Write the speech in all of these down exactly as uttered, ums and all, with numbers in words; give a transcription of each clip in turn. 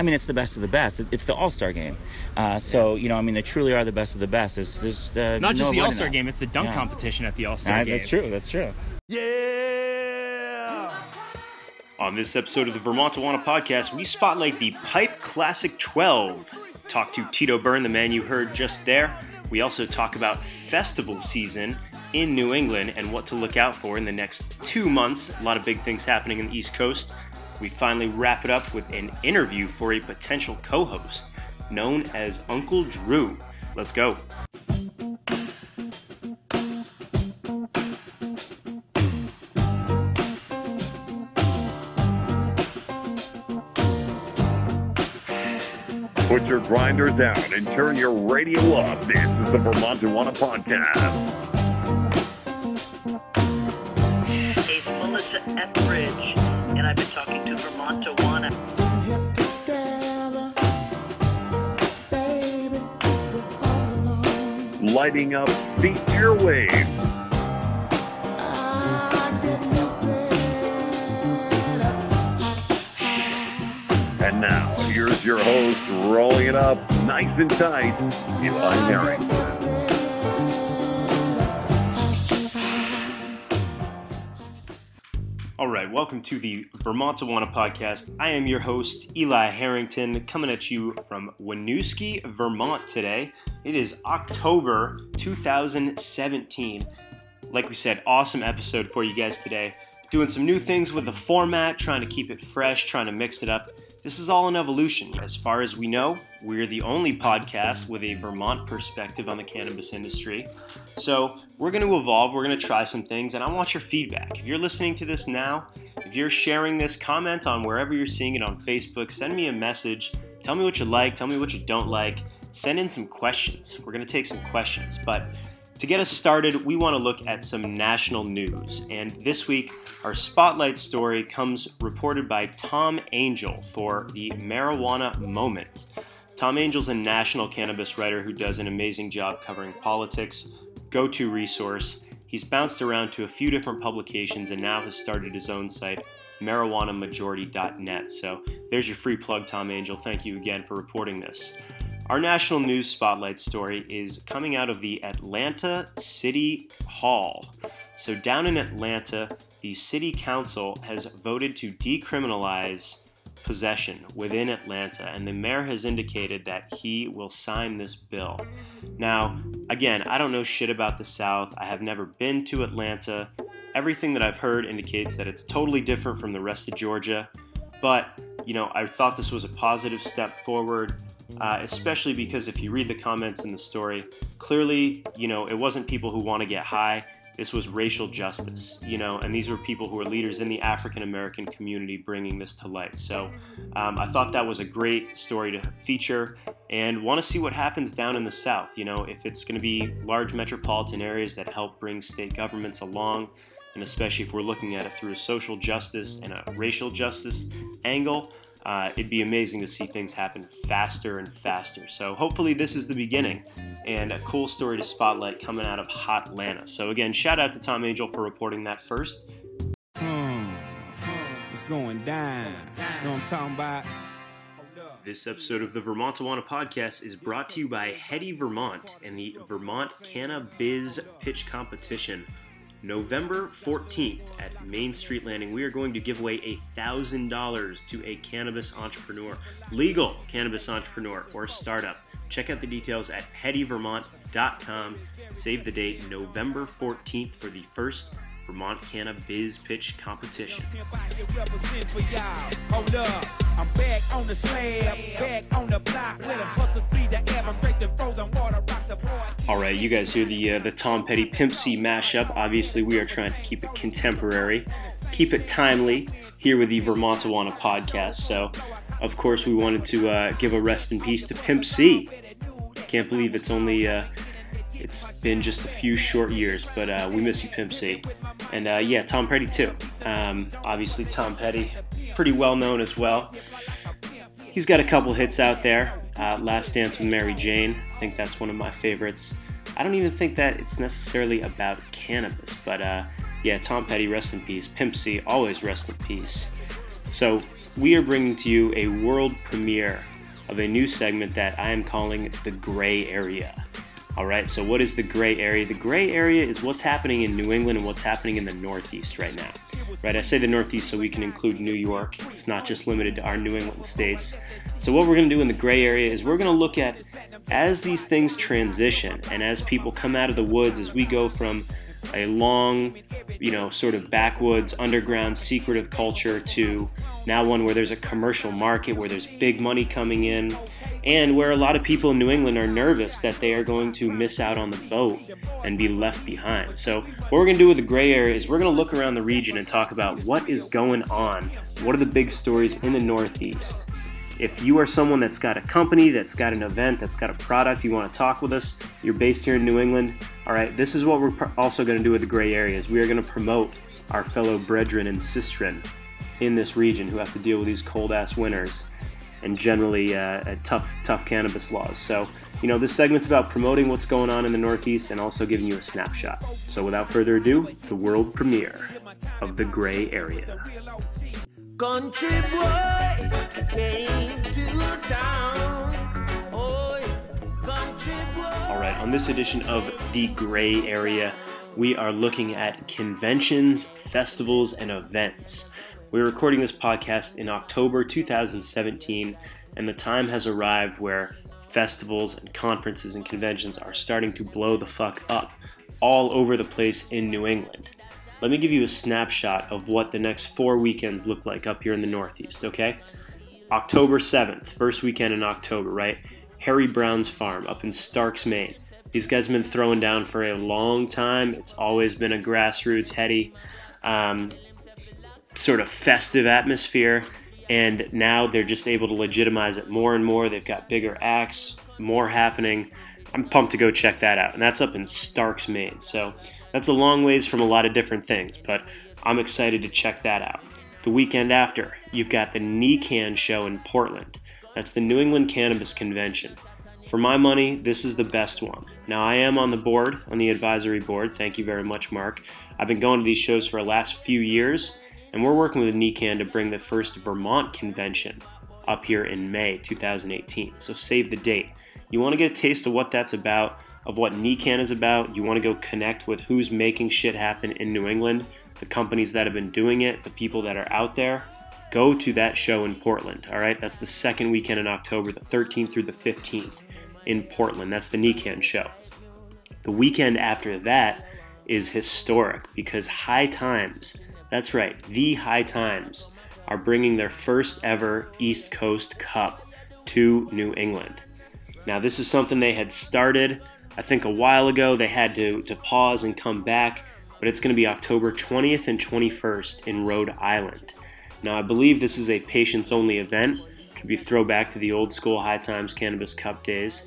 I mean, it's the best of the best. It's the all-star game. Uh, so, yeah. you know, I mean, they truly are the best of the best. It's just uh, Not no just the all-star game, it's the dunk yeah. competition at the all-star yeah, game. That's true, that's true. Yeah! On this episode of the Vermontawana podcast, we spotlight the Pipe Classic twelve. Talk to Tito Byrne, the man you heard just there. We also talk about festival season in New England and what to look out for in the next two months. A lot of big things happening in the East Coast. We finally wrap it up with an interview for a potential co-host known as Uncle Drew. Let's go. Put your grinders down and turn your radio up. This is the Vermontawana podcast. Hey, Melissa Etheridge, and I've been talking to Vermontawana. So hip together, baby, we're all alone. Lighting up the airwaves. And now, here's your host, rolling it up nice and tight, Eli Harrington. All right, welcome to the Vermontawana podcast. I am your host, Eli Harrington, coming at you from Winooski, Vermont today. It is October two thousand seventeen. Like we said, awesome episode for you guys today. Doing some new things with the format, trying to keep it fresh, trying to mix it up. This is all an evolution. As far as we know, we're the only podcast with a Vermont perspective on the cannabis industry. So we're going to evolve, we're going to try some things, and I want your feedback. If you're listening to this now, if you're sharing this, comment on wherever you're seeing it on Facebook, send me a message, tell me what you like, tell me what you don't like, send in some questions. We're going to take some questions, but to get us started, we want to look at some national news, and this week, our spotlight story comes reported by Tom Angell for the Marijuana Moment. Tom Angell's a national cannabis writer who does an amazing job covering politics, go-to resource. He's bounced around to a few different publications and now has started his own site, Marijuana Majority dot net. So there's your free plug, Tom Angell. Thank you again for reporting this. Our national news spotlight story is coming out of the Atlanta City Hall. So down in Atlanta, the city council has voted to decriminalize possession within Atlanta, and the mayor has indicated that he will sign this bill. Now, again, I don't know shit about the South. I have never been to Atlanta. Everything that I've heard indicates that it's totally different from the rest of Georgia. But, you know, I thought this was a positive step forward. Uh, especially because if you read the comments in the story, clearly, you know, it wasn't people who want to get high. This was racial justice, you know, and these were people who were leaders in the African-American community bringing this to light. So um, I thought that was a great story to feature and want to see what happens down in the South. You know, if it's going to be large metropolitan areas that help bring state governments along, and especially if we're looking at it through a social justice and a racial justice angle, Uh, it'd be amazing to see things happen faster and faster. So hopefully this is the beginning and a cool story to spotlight coming out of Hotlanta. So again, shout out to Tom Angell for reporting that first. Hmm. It's going down. You know what I'm talking about? This episode of the Vermontawana podcast is brought to you by Heady Vermont and the Vermont Cannabis Pitch Competition. November fourteenth at Main Street Landing, we are going to give away one thousand dollars to a cannabis entrepreneur, legal cannabis entrepreneur or startup. Check out the details at Heady Vermont dot com. Save the date, November fourteenth, for the first Vermont Cannabis Pitch Competition. All right, you guys hear the uh, the Tom Petty Pimp C mashup. Obviously, we are trying to keep it contemporary, keep it timely here with the Vermontawana podcast. So, of course, we wanted to uh, give a rest in peace to Pimp C. Can't believe it's only... Uh, It's been just a few short years, but uh, we miss you, Pimp C. And uh, yeah, Tom Petty too. Um, obviously, Tom Petty, pretty well known as well. He's got a couple hits out there. Uh, Last Dance with Mary Jane. I think that's one of my favorites. I don't even think that it's necessarily about cannabis, but uh, yeah, Tom Petty, rest in peace. Pimp C, always rest in peace. So we are bringing to you a world premiere of a new segment that I am calling The Gray Area. All right, so what is the gray area? The gray area is what's happening in New England and what's happening in the Northeast right now. Right, I say the Northeast so we can include New York. It's not just limited to our New England states. So what we're going to do in the gray area is we're going to look at, as these things transition and as people come out of the woods, as we go from a long, you know, sort of backwoods, underground, secretive culture to now one where there's a commercial market, where there's big money coming in, and where a lot of people in New England are nervous that they are going to miss out on the boat and be left behind. So what we're going to do with the gray area is we're going to look around the region and talk about what is going on, what are the big stories in the Northeast. If you are someone that's got a company, that's got an event, that's got a product, you want to talk with us, you're based here in New England, all right, this is what we're also going to do with the gray areas. We are going to promote our fellow brethren and sistren in this region who have to deal with these cold-ass winters and generally uh, tough, tough cannabis laws. So, you know, this segment's about promoting what's going on in the Northeast and also giving you a snapshot. So without further ado, the world premiere of the gray area. Country boy came to town. Oy, country boy. All right, on this edition of The Gray Area, we are looking at conventions, festivals, and events. We're recording this podcast in October two thousand seventeen, and the time has arrived where festivals and conferences and conventions are starting to blow the fuck up all over the place in New England. Let me give you a snapshot of what the next four weekends look like up here in the Northeast, okay? October seventh, first weekend in October, right? Harry Brown's Farm up in Starks, Maine. These guys have been throwing down for a long time. It's always been a grassroots, heady, um, sort of festive atmosphere. And now they're just able to legitimize it more and more. They've got bigger acts, more happening. I'm pumped to go check that out. And that's up in Starks, Maine. So that's a long ways from a lot of different things, but I'm excited to check that out. The weekend after, you've got the NECANN show in Portland. That's the New England Cannabis Convention. For my money, this is the best one. Now, I am on the board, on the advisory board. Thank you very much, Mark. I've been going to these shows for the last few years, and we're working with NECANN to bring the first Vermont convention up here in May twenty eighteen. So save the date. You want to get a taste of what that's about, of what NECANN is about. You want to go connect with who's making shit happen in New England, the companies that have been doing it, the people that are out there. Go to that show in Portland, all right? That's the second weekend in October, the thirteenth through the fifteenth in Portland. That's the NECANN show. The weekend after that is historic because High Times, that's right, the High Times, are bringing their first ever East Coast Cup to New England. Now, this is something they had started I think a while ago. They had to, to pause and come back, but it's going to be October twentieth and twenty-first in Rhode Island. Now, I believe this is a patients-only event. It should be throwback to the old school High Times Cannabis Cup days.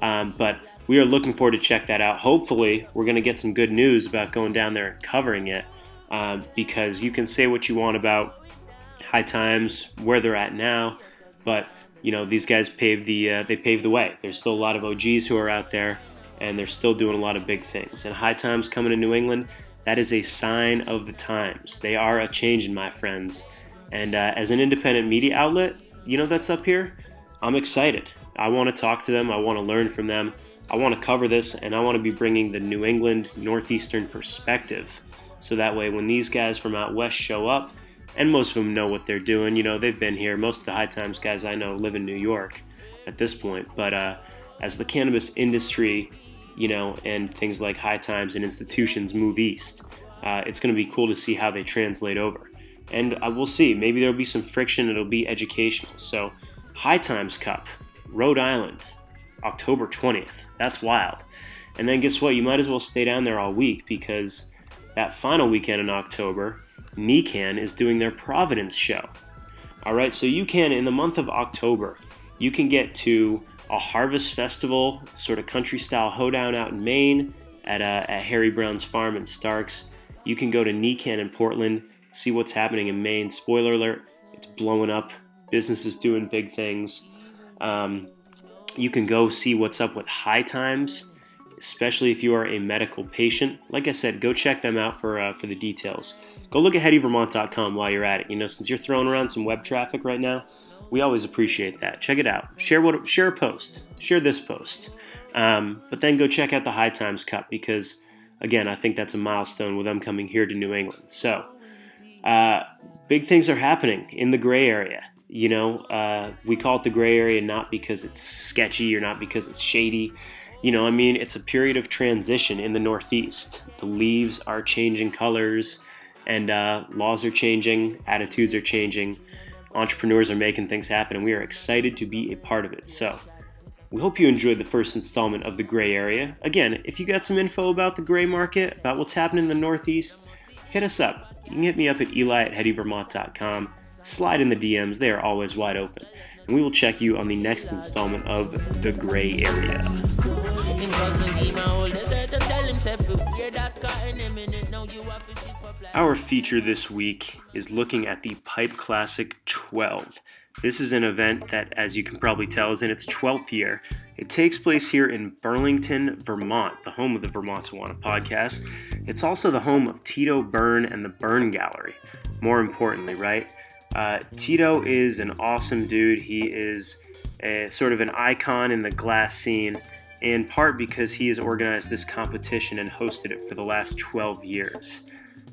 Um, but we are looking forward to check that out. Hopefully, we're going to get some good news about going down there and covering it um, because you can say what you want about High Times, where they're at now, but you know these guys paved the uh, they paved the way. There's still a lot of O Gs who are out there, and they're still doing a lot of big things. And High Times coming to New England, that is a sign of the times. They are a changing, my friends. And uh, as an independent media outlet, you know, that's up here, I'm excited. I want to talk to them. I want to learn from them. I want to cover this, and I want to be bringing the New England Northeastern perspective. So that way, when these guys from out west show up, and most of them know what they're doing, you know, they've been here. Most of the High Times guys I know live in New York at this point. But uh, as the cannabis industry, you know, and things like High Times and institutions move east, uh, it's going to be cool to see how they translate over. And uh, we'll see. Maybe there'll be some friction. It'll be educational. So High Times Cup, Rhode Island, October twentieth. That's wild. And then guess what? You might as well stay down there all week because that final weekend in October, NECANN is doing their Providence show. All right, so you can, in the month of October, you can get to a harvest festival, sort of country-style hoedown out in Maine at, uh, at Harry Brown's Farm in Starks. You can go to NECANN in Portland, see what's happening in Maine. Spoiler alert, it's blowing up. Business is doing big things. Um, you can go see what's up with High Times, especially if you are a medical patient. Like I said, go check them out for uh, for the details. go look at Heady Vermont dot com while you're at it. You know, since you're throwing around some web traffic right now, we always appreciate that. Check it out. Share what, share a post. Share this post. Um, but then go check out the High Times Cup because, again, I think that's a milestone with them coming here to New England. So uh, big things are happening in the gray area. You know, uh, we call it the gray area not because it's sketchy or not because it's shady. You know, I mean, it's a period of transition in the Northeast. The leaves are changing colors and uh, laws are changing, attitudes are changing. Entrepreneurs are making things happen, and we are excited to be a part of it. So we hope you enjoyed the first installment of The Gray Area. Again, if you got some info about the gray market, about what's happening in the Northeast, hit us up. You can hit me up at Eli at Heady Vermont dot com. Slide in the D Ms. They are always wide open. And we will check you on the next installment of The Gray Area. Our feature this week is looking at the Pipe Classic twelve. This is an event that, as you can probably tell, is in its twelfth year. It takes place here in Burlington, Vermont, the home of the Vermontawana podcast. It's also the home of Tito Byrne and the Burn Gallery, more importantly, right? Uh, Tito is an awesome dude. He is a, sort of an icon in the glass scene, in part because he has organized this competition and hosted it for the last twelve years.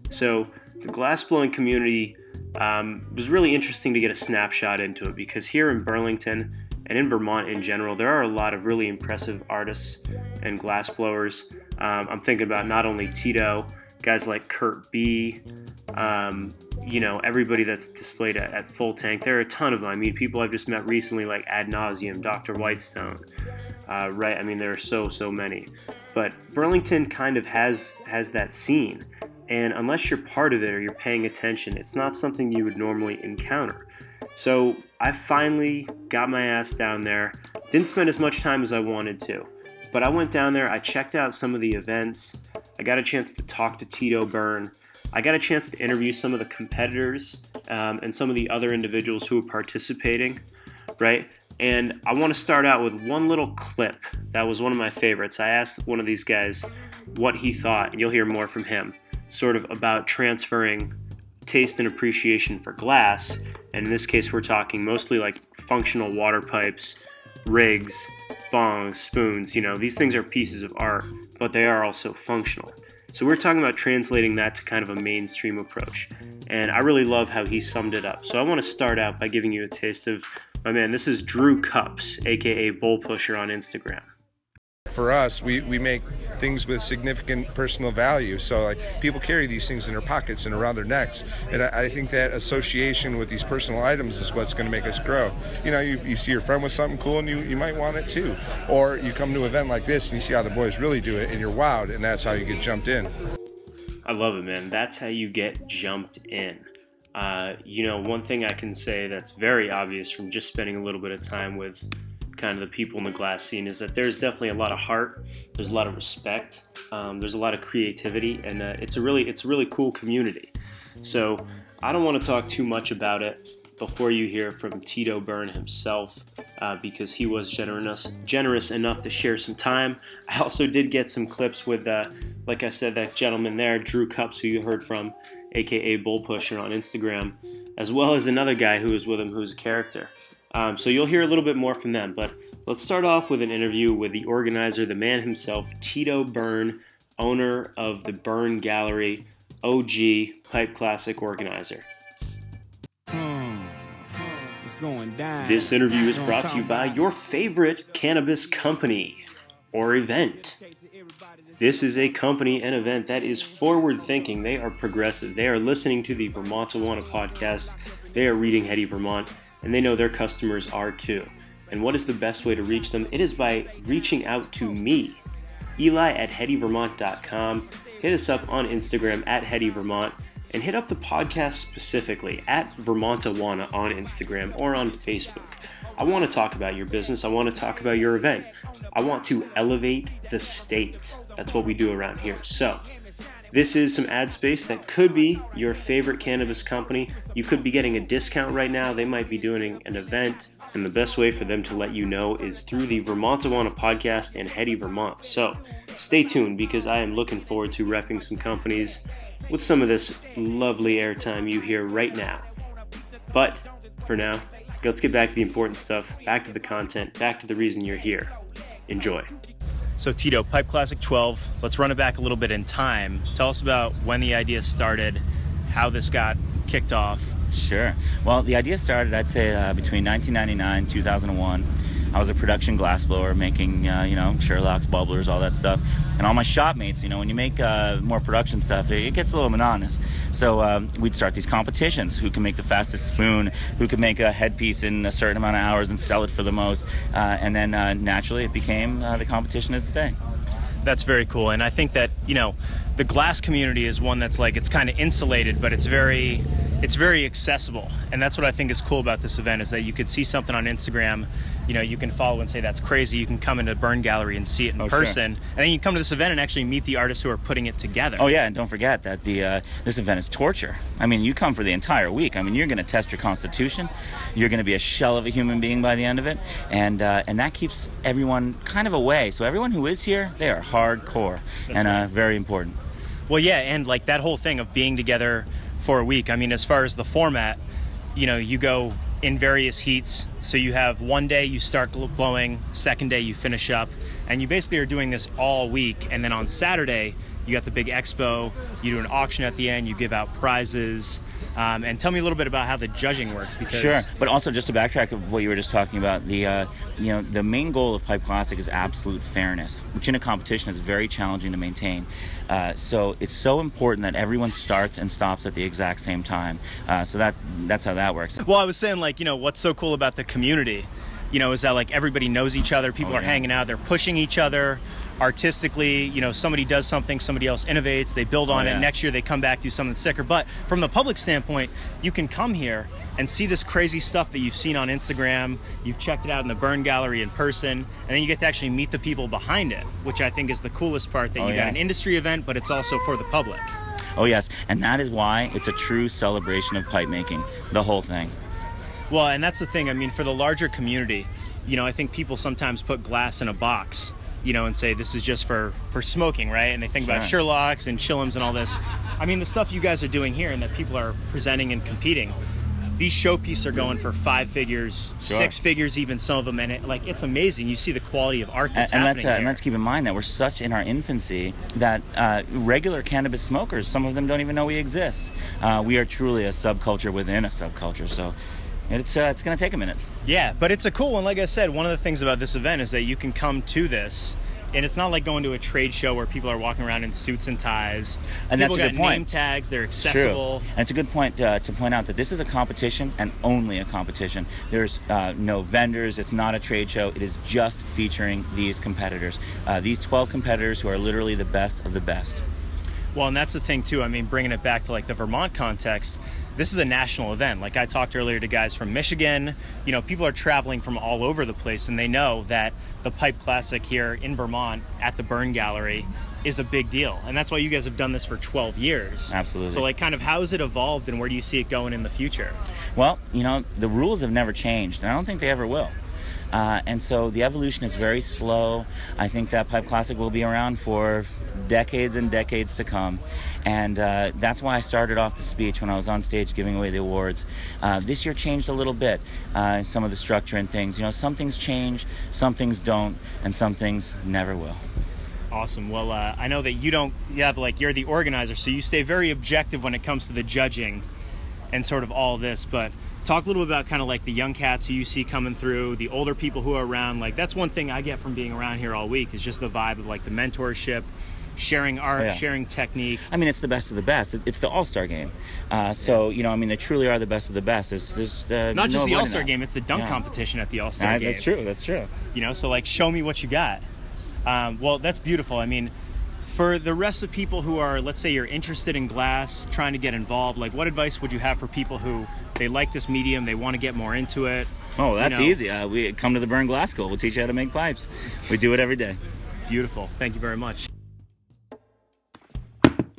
So the glassblowing community, um, was really interesting to get a snapshot into it because here in Burlington and in Vermont in general, there are a lot of really impressive artists and glassblowers. Um, I'm thinking about not only Tito, guys like Kurt B, um, you know, everybody that's displayed at, at Full Tank. There are a ton of them. I mean, people I've just met recently like Ad Nauseam, Doctor Whitestone, uh, right? I mean, there are so, so many. But Burlington kind of has has that scene. And unless you're part of it or you're paying attention, it's not something you would normally encounter. So I finally got my ass down there. Didn't spend as much time as I wanted to, but I went down there. I checked out some of the events. I got a chance to talk to Tito Byrne. I got a chance to interview some of the competitors um, and some of the other individuals who were participating, right? And I want to start out with one little clip that was one of my favorites. I asked one of these guys what he thought, and you'll hear more from him, sort of about transferring taste and appreciation for glass. And in this case, we're talking mostly like functional water pipes, rigs, bongs, spoons. You know, these things are pieces of art, but they are also functional. So we're talking about translating that to kind of a mainstream approach. And I really love how he summed it up. So I want to start out by giving you a taste of my man. This is Drew Kups, aka Bowl Pusher on Instagram. For us, we, we make things with significant personal value. So like people carry these things in their pockets and around their necks. And I, I think that association with these personal items is what's going to make us grow. You know, you, you see your friend with something cool and you, you might want it too. Or you come to an event like this and you see how the boys really do it and you're wowed, and that's how you get jumped in. I love it, man. That's how you get jumped in. Uh, you know, one thing I can say that's very obvious from just spending a little bit of time with kind of the people in the glass scene is that there's definitely a lot of heart, there's a lot of respect, um, there's a lot of creativity, and uh, it's a really it's a really cool community. So I don't want to talk too much about it before you hear from Tito Byrne himself, uh, because he was generous generous enough to share some time. I also did get some clips with, uh, like I said, that gentleman there, Drew Kups, who you heard from, aka Bull Pusher on Instagram, as well as another guy who was with him who's a character. Um, so you'll hear a little bit more from them, but let's start off with an interview with the organizer, the man himself, Tito Byrne, owner of the Burn Gallery, O G Pipe Classic organizer. It's going down. This interview is brought to you by your favorite cannabis company or event. This is a company and event that is forward-thinking. They are progressive. They are listening to the Vermontawana podcast. They are reading Heady Vermont. And they know their customers are too. And what is the best way to reach them? It is by reaching out to me, Eli at Heady Vermont dot com. Hit us up on Instagram at HeadyVermont, and hit up the podcast specifically at Vermontawana on Instagram or on Facebook. I want to talk about your business. I want to talk about your event. I want to elevate the state. That's what we do around here. So This is some ad space that could be your favorite cannabis company. You could be getting a discount right now. They might be doing an event, and the best way for them to let you know is through the Vermontawana podcast and Heady Vermont. So stay tuned, because I am looking forward to repping some companies with some of this lovely airtime you hear right now. But for now, let's get back to the important stuff, back to the content, back to the reason you're here. Enjoy. So Tito, Pipe Classic twelve, let's run it back a little bit in time. Tell us about when the idea started, how this got kicked off. Sure. Well, the idea started, I'd say, uh, between nineteen ninety-nine and two thousand one. I was a production glassblower making, uh, you know, Sherlocks, bubblers, all that stuff. And all my shop mates, you know, when you make uh, more production stuff, it, it gets a little monotonous. So um, we'd start these competitions. Who can make the fastest spoon? Who can make a headpiece in a certain amount of hours and sell it for the most? Uh, and then uh, naturally it became uh, the competition is today. That's very cool. And I think that, you know, the glass community is one that's like, it's kind of insulated, but it's very, it's very accessible. And that's what I think is cool about this event, is that you could see something on Instagram, you know, you can follow and say, that's crazy. You can come into Burn Gallery and see it in oh, person. Sure. And then you come to this event and actually meet the artists who are putting it together. Oh yeah, and don't forget that the uh, this event is torture. I mean, you come for the entire week. I mean, you're gonna test your constitution. You're gonna be a shell of a human being by the end of it. And uh, and that keeps everyone kind of away. So everyone who is here, they are hardcore. That's and right. uh, very important. Well, yeah, and like that whole thing of being together for a week. I mean, as far as the format, you know, you go in various heats. So you have one day you start blowing, second day you finish up, and you basically are doing this all week. And then on Saturday, you got the big expo, you do an auction at the end, you give out prizes. Um, and tell me a little bit about how the judging works. Because sure, but also just to backtrack of what you were just talking about, the uh, you know the main goal of Pipe Classic is absolute fairness, which in a competition is very challenging to maintain. Uh, so it's so important that everyone starts and stops at the exact same time. Uh, so that that's how that works. Well, I was saying, like, you know, what's so cool about the community, you know, is that like everybody knows each other, people oh, are yeah. hanging out, they're pushing each other. Artistically, you know, somebody does something, somebody else innovates, they build on oh, yes. it, next year they come back, do something sicker. But from the public standpoint, you can come here and see this crazy stuff that you've seen on Instagram, you've checked it out in the Burn Gallery in person, and then you get to actually meet the people behind it, which I think is the coolest part, that oh, you yes. got an industry event, but it's also for the public. Oh yes, and that is why it's a true celebration of pipe making, the whole thing. Well, and that's the thing, I mean, for the larger community, you know, I think people sometimes put glass in a box, you know, and say this is just for, for smoking, right? And they think sure. about Sherlocks and Chillums and all this. I mean, the stuff you guys are doing here and that people are presenting and competing, these showpieces are going for five figures, sure. six figures, even some of them, and it, like, it's amazing. You see the quality of art that's and, and happening let's, uh, here. And let's keep in mind that we're such in our infancy that uh, regular cannabis smokers, some of them don't even know we exist. Uh, we are truly a subculture within a subculture, so it's uh, it's going to take a minute. Yeah, but it's a cool one. Like I said, one of the things about this event is that you can come to this, and it's not like going to a trade show where people are walking around in suits and ties. And people that's a good point. Name tags, they're accessible. True. And it's a good point uh, to point out that this is a competition and only a competition. There's uh, no vendors. It's not a trade show. It is just featuring these competitors, uh, these twelve competitors who are literally the best of the best. Well, and that's the thing, too. I mean, bringing it back to, like, the Vermont context, this is a national event. Like, I talked earlier to guys from Michigan. You know, people are traveling from all over the place, and they know that the Pipe Classic here in Vermont at the Burn Gallery is a big deal. And that's why you guys have done this for twelve years. Absolutely. So, like, kind of how has it evolved, and where do you see it going in the future? Well, you know, the rules have never changed, and I don't think they ever will. Uh, and so the evolution is very slow. I think that Pipe Classic will be around for decades and decades to come. And uh, that's why I started off the speech when I was on stage giving away the awards. Uh, this year changed a little bit, uh, some of the structure and things. You know, some things change, some things don't, and some things never will. Awesome. Well, uh, I know that you don't, you have, like, you're the organizer, so you stay very objective when it comes to the judging and sort of all this, but talk a little bit about kind of like the young cats who you see coming through, the older people who are around. Like, that's one thing I get from being around here all week is just the vibe of like the mentorship, sharing art, yeah. sharing technique. I mean, it's the best of the best. It's the all-star game. Uh, so, you know, I mean, they truly are the best of the best. It's just uh, not just no the all-star game, it's the dunk yeah. competition at the all-star yeah, game. That's true, that's true. You know, so like, show me what you got. Um, well, that's beautiful. I mean, for the rest of people who are, let's say you're interested in glass, trying to get involved, like what advice would you have for people who they like this medium, they want to get more into it? Oh, that's you know. easy. Uh, we come to the Burn Glass School. We'll teach you how to make pipes. We do it every day. Beautiful. Thank you very much.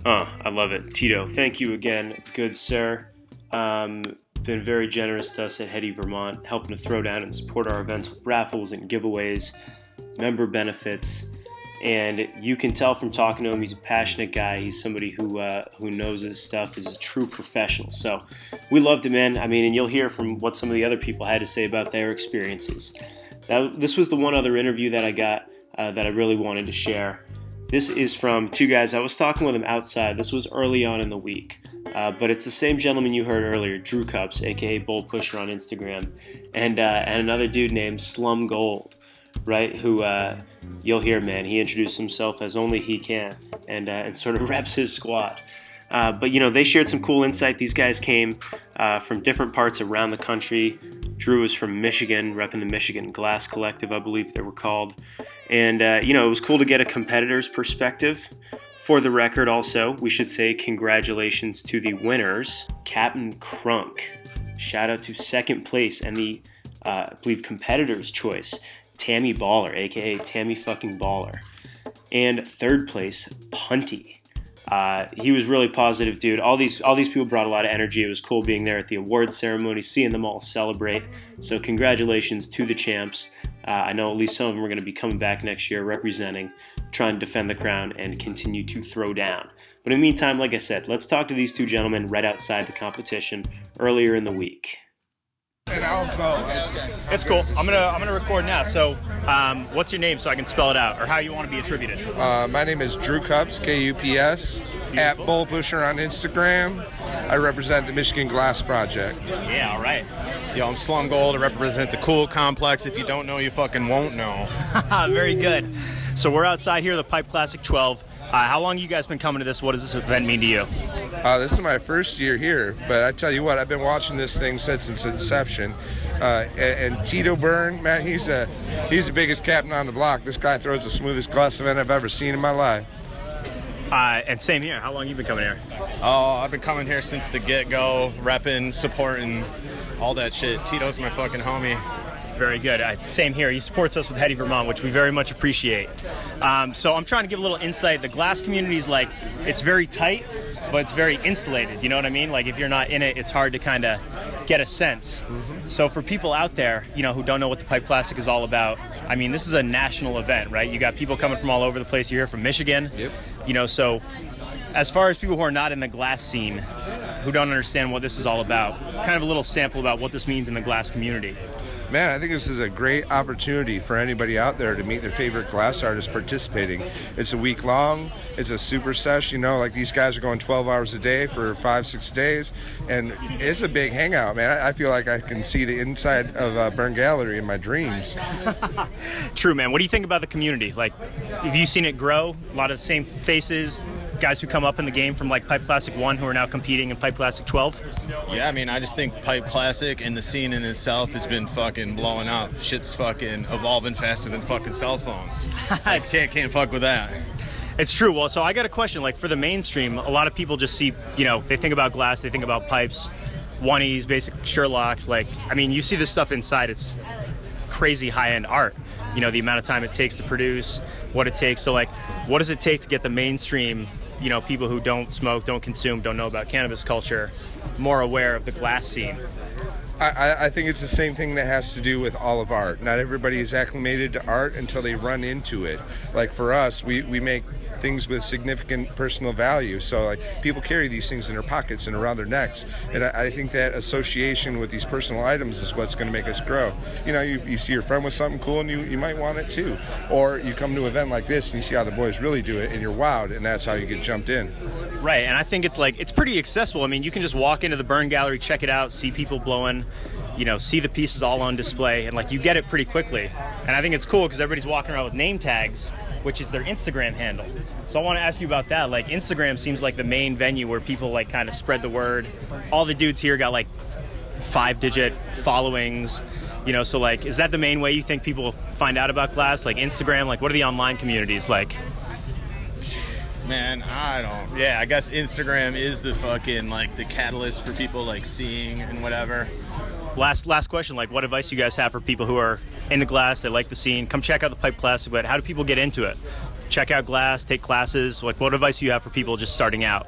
Uh, I love it. Tito, thank you again, good sir. Um, been very generous to us at Heady Vermont, helping to throw down and support our events with raffles and giveaways, member benefits. And you can tell from talking to him, he's a passionate guy. He's somebody who uh, who knows his stuff, is a true professional. So we loved him, man. I mean, and you'll hear from what some of the other people had to say about their experiences. Now, this was the one other interview that I got uh, that I really wanted to share. This is from two guys. I was talking with them outside. This was early on in the week. Uh, but it's the same gentleman you heard earlier, Drew Kups, a k a. Bull Pusher on Instagram, and, uh, and another dude named Slum Gold. Right, who uh, you'll hear, man, he introduced himself as only he can and uh, and sort of reps his squad. Uh, but, you know, they shared some cool insight. These guys came uh, from different parts around the country. Drew was from Michigan, repping the Michigan Glass Collective, I believe they were called. And, uh, you know, it was cool to get a competitor's perspective. For the record also, we should say congratulations to the winners, Captain Crunk. Shout out to second place and the, uh, I believe, competitor's choice, Tammy Baller, a k a. Tammy fucking Baller. And third place, Punty. Uh, he was really positive, dude. All these all these people brought a lot of energy. It was cool being there at the awards ceremony, seeing them all celebrate. So congratulations to the champs. Uh, I know at least some of them are going to be coming back next year representing, trying to defend the crown and continue to throw down. But in the meantime, like I said, let's talk to these two gentlemen right outside the competition earlier in the week. An hour ago. It's, it's cool. I'm gonna I'm gonna record now. So, um, what's your name so I can spell it out, or how you want to be attributed? Uh, my name is Drew Kups, K U P S, Beautiful. At Bull Pusher on Instagram. I represent the Michigan Glass Project. Yeah, all right. Yo, I'm Slum Gold. I represent the Cool Complex. If you don't know, you fucking won't know. Very good. So we're outside here, the Pipe Classic twelve. Uh, how long you guys been coming to this? What does this event mean to you? Uh, this is my first year here, but I tell you what, I've been watching this thing since its inception. Uh, and, and Tito Byrne, man, he's a he's the biggest captain on the block. This guy throws the smoothest glass event I've ever seen in my life. Uh, and same here. How long you been coming here? Oh, I've been coming here since the get-go, repping, supporting, all that shit. Tito's my fucking homie. Very good. Uh, same here. He supports us with Heady Vermont, which we very much appreciate. Um, so I'm trying to give a little insight. The glass community is like, it's very tight, but it's very insulated. You know what I mean? Like if you're not in it, it's hard to kind of get a sense. Mm-hmm. So for people out there, you know, who don't know what the Pipe Classic is all about, I mean, this is a national event, right? You got people coming from all over the place. You're here from Michigan. Yep. You know, so as far as people who are not in the glass scene, who don't understand what this is all about, kind of a little sample about what this means in the glass community. Man, I think this is a great opportunity for anybody out there to meet their favorite glass artist participating. It's a week long. It's a super sesh. You know, like these guys are going twelve hours a day for five, six days. And it's a big hangout, man. I feel like I can see the inside of uh, Burn Gallery in my dreams. True, man. What do you think about the community? Like, have you seen it grow? A lot of the same faces, guys who come up in the game from like Pipe Classic one who are now competing in Pipe Classic twelve? Yeah, I mean, I just think Pipe Classic and the scene in itself has been fucking blowing up. Shit's fucking evolving faster than fucking cell phones. I can't, can't fuck with that. It's true. Well, so I got a question. Like for the mainstream, a lot of people just see, you know, they think about glass, they think about pipes, oneies, basic Sherlocks. Like, I mean, you see this stuff inside. It's crazy high-end art. You know, the amount of time it takes to produce, what it takes. So like, what does it take to get the mainstream, you know, people who don't smoke, don't consume, don't know about cannabis culture, more aware of the glass scene? I, I think it's the same thing that has to do with all of art. Not everybody is acclimated to art until they run into it. Like for us, we, we make things with significant personal value. So like people carry these things in their pockets and around their necks. And I, I think that association with these personal items is what's going to make us grow. You know, you, you see your friend with something cool and you, you might want it too. Or you come to an event like this and you see how the boys really do it and you're wowed and that's how you get jumped in. Right, and I think it's like, it's pretty accessible. I mean, you can just walk into the Burn Gallery, check it out, see people blowing, you know, see the pieces all on display, and like you get it pretty quickly. And I think it's cool because everybody's walking around with name tags, which is their Instagram handle. So I want to ask you about that. Like Instagram seems like the main venue where people like kind of spread the word. All the dudes here got like five digit followings, you know, so like, is that the main way you think people find out about glass? Like Instagram, like what are the online communities like? Man, I don't, yeah, I guess Instagram is the fucking like the catalyst for people like seeing and whatever. Last last question, like what advice you guys have for people who are into glass, they like the scene, come check out the Pipe Classic, but how do people get into it? check out Glass, take classes? Like, what advice do you have for people just starting out?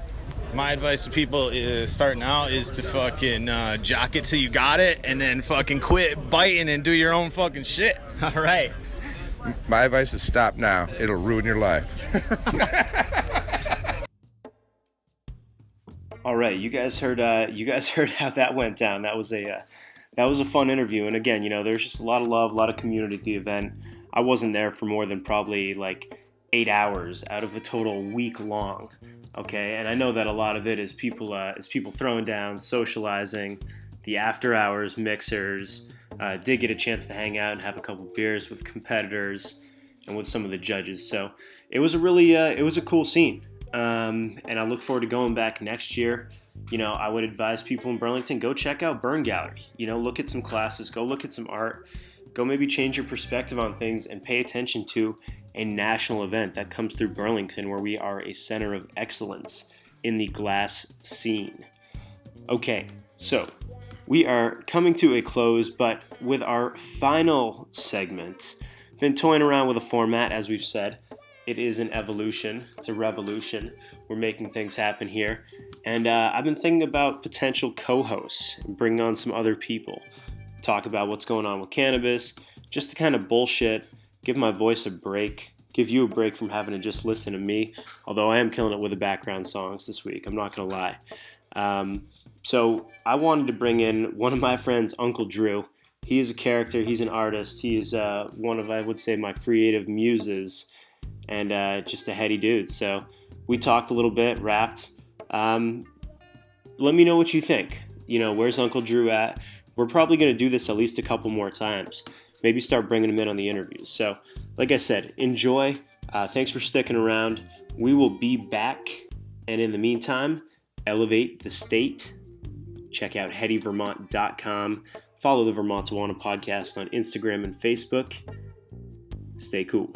My advice to people uh, starting out is to fucking uh, jock it till you got it, and then fucking quit biting and do your own fucking shit. All right. My advice is stop now. It'll ruin your life. All right, you guys heard. Uh, you guys heard how that went down. That was a uh, that was a fun interview. And again, you know, there's just a lot of love, a lot of community at the event. I wasn't there for more than probably like eight hours out of a total week long. Okay, and I know that a lot of it is people uh, is people throwing down, socializing, the after hours mixers. I uh, did get a chance to hang out and have a couple beers with competitors and with some of the judges. So it was a really uh, it was a cool scene, um, and I look forward to going back next year. You know, I would advise people in Burlington, go check out Burn Gallery. You know, look at some classes, go look at some art, go maybe change your perspective on things, and pay attention to a national event that comes through Burlington, where we are a center of excellence in the glass scene. Okay, so we are coming to a close, but with our final segment, been toying around with a format, as we've said. It is an evolution, it's a revolution. We're making things happen here. And uh, I've been thinking about potential co-hosts and bringing on some other people, talk about what's going on with cannabis, just to kind of bullshit. Give my voice a break, give you a break from having to just listen to me, although I am killing it with the background songs this week, I'm not going to lie. Um, so I wanted to bring in one of my friends, Uncle Drew. He is a character, he's an artist, he is uh, one of, I would say, my creative muses, and uh, just a heady dude. So we talked a little bit, rapped. Um, let me know what you think. You know, where's Uncle Drew at? We're probably going to do this at least a couple more times. Maybe start bringing them in on the interviews. So, like I said, enjoy. Uh, thanks for sticking around. We will be back. And in the meantime, elevate the state. Check out Heady Vermont dot com. Follow the Vermontawana podcast on Instagram and Facebook. Stay cool.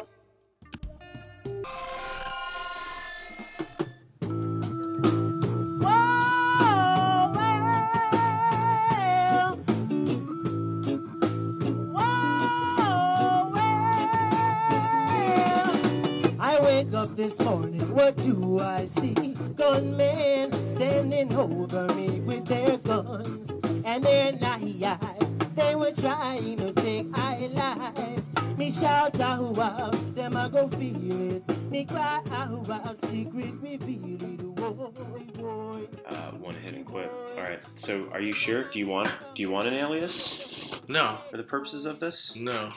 This morning, what do I see? Gunmen standing over me with their guns and their knives. They were trying to take my life. Me shout out, out, them I go feel it. Me cry out, out, secret reveal it. Whoa, whoa. Uh, one hit and quit. All right. So, are you sure? Do you want? Do you want an alias? No. For the purposes of this? No.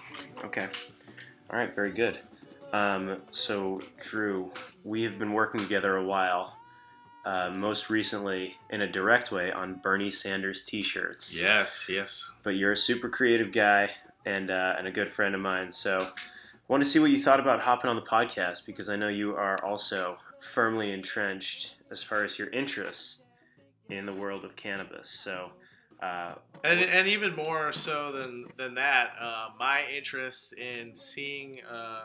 Okay. All right. Very good. Um, so, Drew, we have been working together a while, uh, most recently in a direct way on Bernie Sanders t-shirts. Yes, yes. But you're a super creative guy and uh, and a good friend of mine, so I want to see what you thought about hopping on the podcast, because I know you are also firmly entrenched as far as your interests in the world of cannabis, so... Uh, and and even more so than, than that, uh, my interest in seeing... Uh,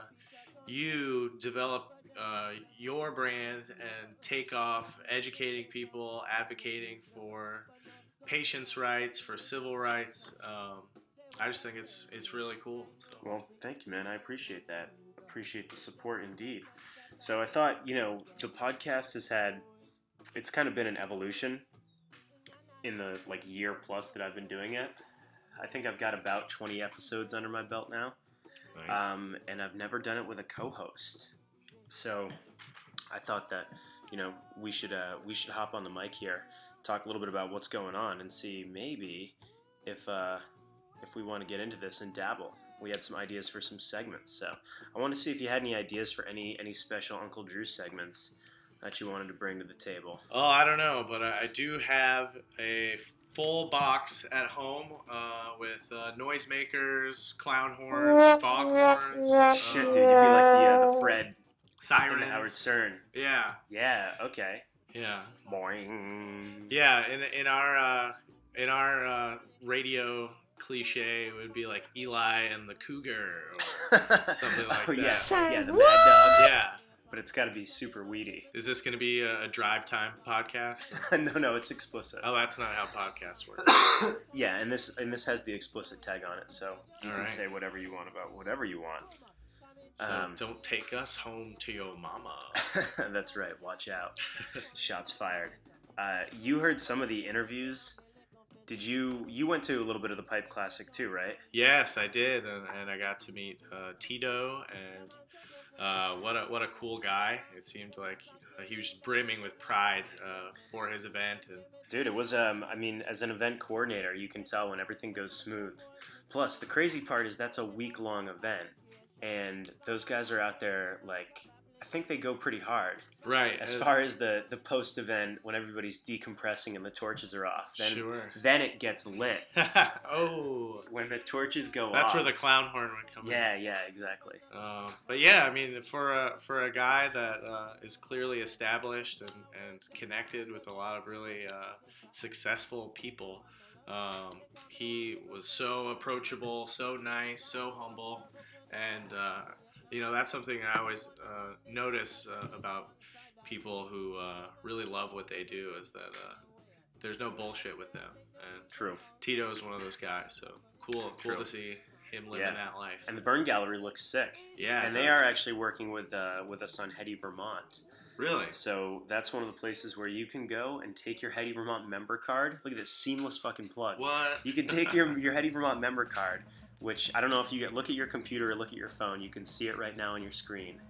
you develop uh, your brand and take off educating people, advocating for patients' rights, for civil rights. Um, I just think it's it's really cool. So. Well, thank you, man. I appreciate that. Appreciate the support indeed. So I thought, you know, the podcast has had, it's kind of been an evolution in the like year plus that I've been doing it. I think I've got about twenty episodes under my belt now. Nice. Um, and I've never done it with a co-host, so I thought that, you know, we should uh, we should hop on the mic here, talk a little bit about what's going on, and see maybe if uh, if we want to get into this and dabble. We had some ideas for some segments, so I want to see if you had any ideas for any any special Uncle Drew segments that you wanted to bring to the table. Oh, I don't know, but I do have a full box at home uh, with uh, noisemakers, clown horns, fog horns. Shit, dude, you'd be like the, uh, the Fred. Sirens. And Howard Stern. Yeah. Yeah, okay. Yeah. Boing. Yeah, in in our, uh, in our uh, radio cliche, it would be like Eli and the Cougar or something like oh, that. Yeah. yeah, the Mad Dog. Yeah. But it's got to be super weedy. Is this going to be a, a drive time podcast? no, no, it's explicit. Oh, that's not how podcasts work. yeah, and this and this has the explicit tag on it, so you All can right. say whatever you want about whatever you want. So um, don't take us home to your mama. That's right. Watch out. Shots fired. Uh, you heard some of the interviews. Did you, you went to a little bit of the Pipe Classic too, right? Yes, I did. And, and I got to meet uh, Tito, and uh, what a, what a cool guy. It seemed like he was brimming with pride uh, for his event. And dude, it was, um, I mean, as an event coordinator, you can tell when everything goes smooth. Plus, the crazy part is that's a week-long event, and those guys are out there, like, I think they go pretty hard. Right. As far as the, the post-event, when everybody's decompressing and the torches are off. Then, sure. Then it gets lit. Oh. When the torches go That's off. That's where the clown horn would come yeah, in. Yeah, yeah, exactly. Uh, but yeah, I mean, for a, for a guy that uh, is clearly established and, and connected with a lot of really uh, successful people, um, he was so approachable, so nice, so humble, and... Uh, You know, that's something I always uh, notice uh, about people who uh, really love what they do is that uh, there's no bullshit with them. And true. Tito is one of those guys, so cool, True. cool to see him living yeah. that life. And the Burn Gallery looks sick. Yeah, and they does. are actually working with uh, with us on Heady Vermont. Really? So that's one of the places where you can go and take your Heady Vermont member card. Look at this seamless fucking plug. What? You can take your your Heady Vermont member card. Which, I don't know if you get, look at your computer or look at your phone. You can see it right now on your screen.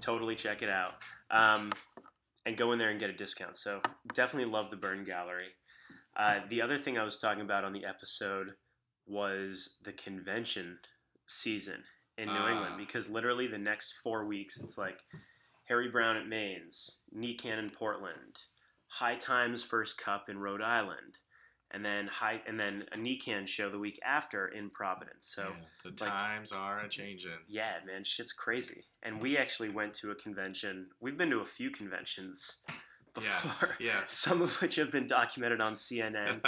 Totally check it out. Um, and go in there and get a discount. So definitely love the Burn Gallery. Uh, the other thing I was talking about on the episode was the convention season in New uh. England. Because literally the next four weeks, it's like Harry Brown at Maine's, NECANN in Portland, High Times First Cup in Rhode Island. And then high, and then a NECANN show the week after in Providence. So yeah, the like, times are a changing. Yeah, man, shit's crazy. And we actually went to a convention. We've been to a few conventions before. Yes, yes. Some of which have been documented on C N N.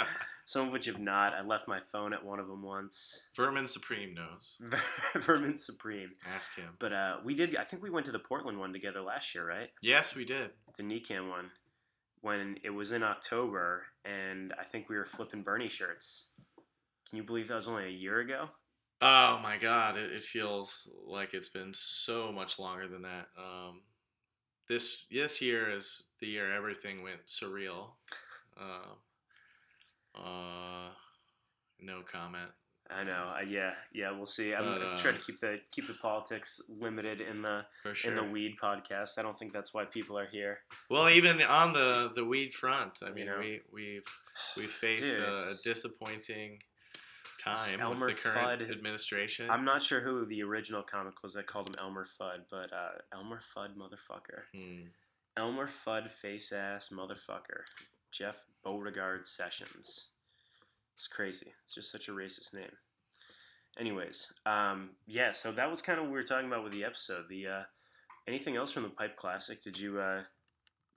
Some of which have not. I left my phone at one of them once. Vermin Supreme knows. Vermin Supreme. Ask him. But uh, we did. I think we went to the Portland one together last year, right? Yes, we did. The NECANN one. When it was in October, and I think we were flipping Bernie shirts. Can you believe that was only a year ago? Oh, my God. It, it feels like it's been so much longer than that. Um, this this year is the year everything went surreal. Uh, uh, no comment. I know. Uh, yeah, yeah. We'll see. I'm but, gonna try to keep the keep the politics limited in the sure. in the weed podcast. I don't think that's why people are here. Well, even on the, the weed front, I mean, you know, we we've we faced dude, a, a disappointing time Elmer with the current Fudd. administration. I'm not sure who the original comic was that called him Elmer Fudd, but uh, Elmer Fudd, motherfucker. Hmm. Elmer Fudd, face ass, motherfucker. Jeff Beauregard Sessions. It's crazy. It's just such a racist name. Anyways, um, yeah, so that was kind of what we were talking about with the episode. The uh, anything else from the Pipe Classic? Did you uh,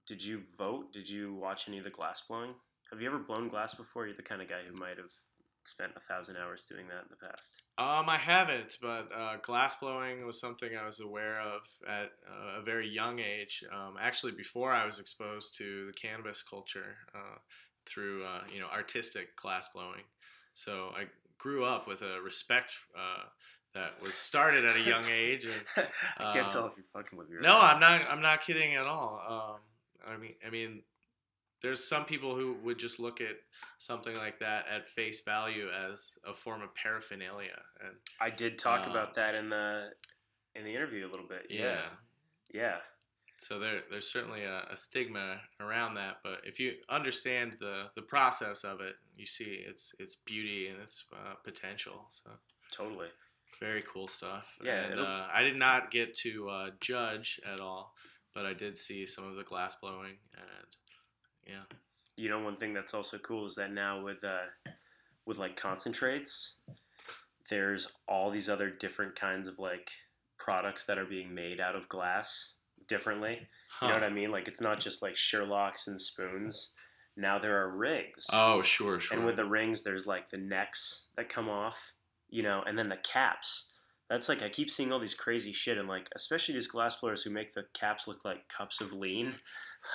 did you vote? Did you watch any of the glass blowing? Have you ever blown glass before? You're the kind of guy who might have spent a thousand hours doing that in the past. Um, I haven't, but uh, glass blowing was something I was aware of at uh, a very young age. Um, actually, before I was exposed to the cannabis culture. Uh, through, uh, you know, artistic glass blowing. So I grew up with a respect uh, that was started at a young age. And, um, I can't tell if you're fucking with your No, life. I'm not I'm not kidding at all. Um, I mean, I mean, there's some people who would just look at something like that at face value as a form of paraphernalia. And I did talk um, about that in the in the interview a little bit. Yeah. Yeah. yeah. So there, there's certainly a, a stigma around that, but if you understand the, the process of it, you see its its beauty and its uh, potential. So totally, very cool stuff. Yeah, and, uh, I did not get to uh, judge at all, but I did see some of the glass blowing, and yeah. You know, one thing that's also cool is that now with uh, with like concentrates, there's all these other different kinds of like products that are being made out of glass. Differently, you huh. know what I mean? Like it's not just like Sherlocks and spoons. Now there are rings. Oh, sure, sure. And with the rings, there's like the necks that come off, you know, and then the caps. That's like I keep seeing all these crazy shit, and like especially these glassblowers who make the caps look like cups of lean.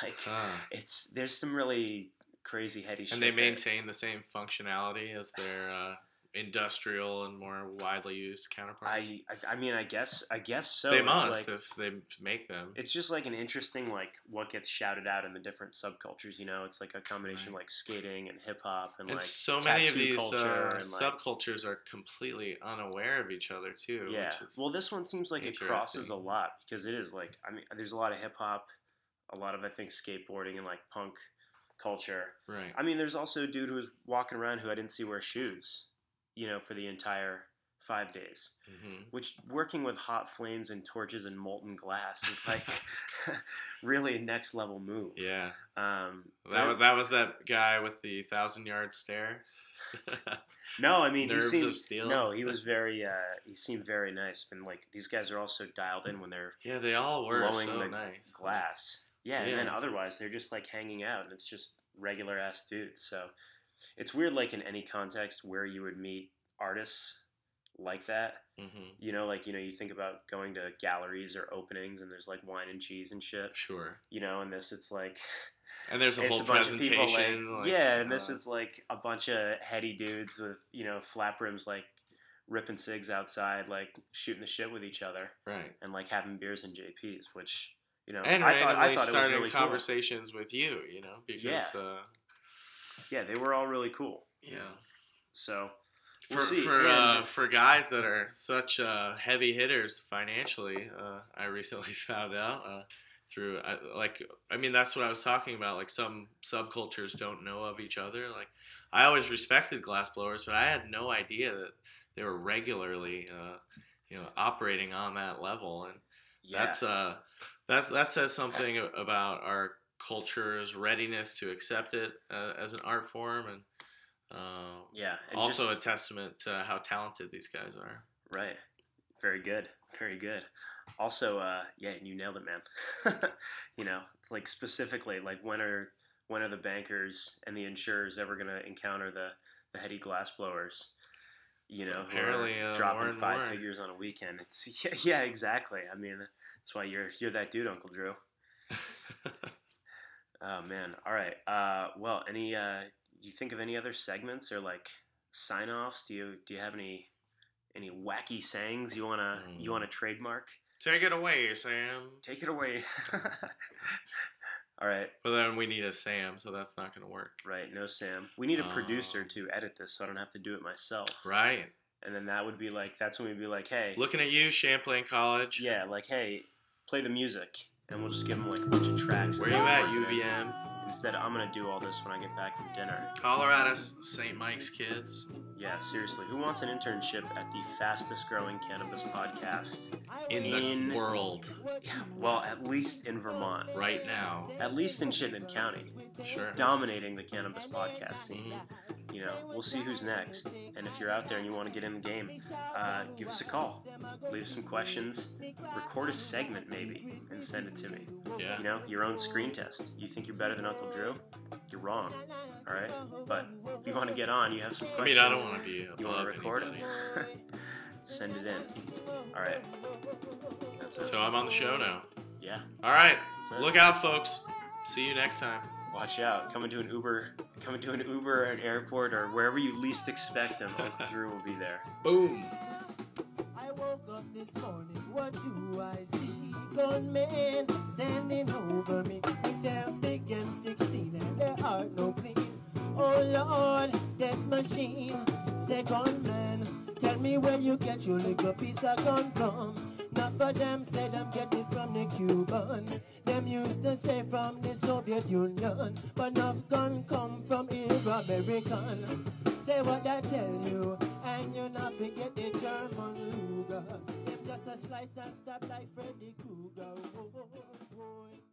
Like huh. it's there's some really crazy heady shit. And they maintain there. the same functionality as their uh, industrial and more widely used counterparts? I, I, I mean, I guess, I guess so. They must, like, if they make them. It's just like an interesting, like, what gets shouted out in the different subcultures. You know, it's like a combination, right, like skating and hip hop and, and like so many of these uh, and, like, subcultures are completely unaware of each other too. Yeah. Which is well, this one seems like it crosses a lot because it is like, I mean, there's a lot of hip hop, a lot of I think skateboarding and like punk culture. Right. I mean, there's also a dude who was walking around who I didn't see wear shoes, you know, for the entire five days, mm-hmm. which working with hot flames and torches and molten glass is like really a next level move. Yeah. Um, that, was, that was that guy with the thousand yard stare. No, I mean, nerves he seemed, of steel. No, he was very, uh, he seemed very nice. And like, these guys are also dialed in when they're, yeah, they all were blowing so the nice. Glass. Yeah, yeah, and then otherwise they're just like hanging out, and it's just regular ass dudes. So it's weird, like in any context where you would meet artists like that. Mm-hmm. You know, like, you know, you think about going to galleries or openings, and there's like wine and cheese and shit. Sure. You know, and this, it's like, and there's a whole a presentation. Like, like, yeah, and uh, this is like a bunch of heady dudes with, you know, flap rims, like ripping cigs outside, like shooting the shit with each other, right? And like having beers and J Ps, which. You know, and I thought, I thought started it was really conversations cool. with you, you know, because yeah. Uh, yeah, they were all really cool. Yeah. So we'll for for uh, for guys that are such uh, heavy hitters financially, uh, I recently found out uh, through I, like I mean that's what I was talking about. Like some subcultures don't know of each other. Like I always respected glassblowers, but I had no idea that they were regularly uh, you know operating on that level, and yeah. that's uh. That's, that says something about our culture's readiness to accept it uh, as an art form, and uh, yeah, and also just, a testament to how talented these guys are. Right. Very good. Very good. Also, uh, yeah, you nailed it, man. You know, like specifically, like when are when are the bankers and the insurers ever going to encounter the the heady glassblowers? You know, well, apparently who are uh, dropping five more. figures on a weekend. It's yeah, yeah, exactly. I mean. That's why you're you're that dude, Uncle Drew. Oh man! All right. Uh, well, any? Uh, you think of any other segments or like sign offs? Do you do you have any any wacky sayings you wanna mm. you wanna trademark? Take it away, Sam. Take it away. All right. Well, then we need a Sam, so that's not gonna work. Right. No Sam. We need a oh. producer to edit this, so I don't have to do it myself. Right. And then that would be like, that's when we'd be like, hey. Looking at you, Champlain College. Yeah, like, hey, play the music. And we'll just give them like a bunch of tracks. Where you at, U V M? Instead, I'm going to do all this when I get back from dinner. Colorado, Saint Mike's kids. Yeah, seriously. Who wants an internship at the fastest growing cannabis podcast in, in the world? Yeah, well, at least in Vermont. Right now. At least in Chittenden County. Sure. Dominating the cannabis podcast scene. Mm-hmm. You know, we'll see who's next. And if you're out there and you want to get in the game, uh, give us a call. Leave some questions. Record a segment, maybe, and send it to me. Yeah. You know, your own screen test. You think you're better than Uncle Drew? You're wrong. All right? But if you want to get on, you have some questions. I mean, I don't want to be above you want to record anybody. It? Send it in. All right. That's it. So I'm on the show now. Yeah. All right. Look out, folks. See you next time. Watch out. Come into an Uber, come into an Uber or an airport or wherever you least expect him. Uncle Drew will be there. Boom. I woke up this morning. What do I see? Gunmen standing over me with their big M sixteen and their heart no clean. Oh, Lord, death machine. Say, gunman, tell me where you get your little piece of gun from. Not for them said I'm getting from the Cuban. Them used to say from the Soviet Union, but enough gun come from Indo-American. Say what I tell you, and you not forget the German Luger. Them just a slice and stab like Freddy Krueger. Oh, oh, oh, oh.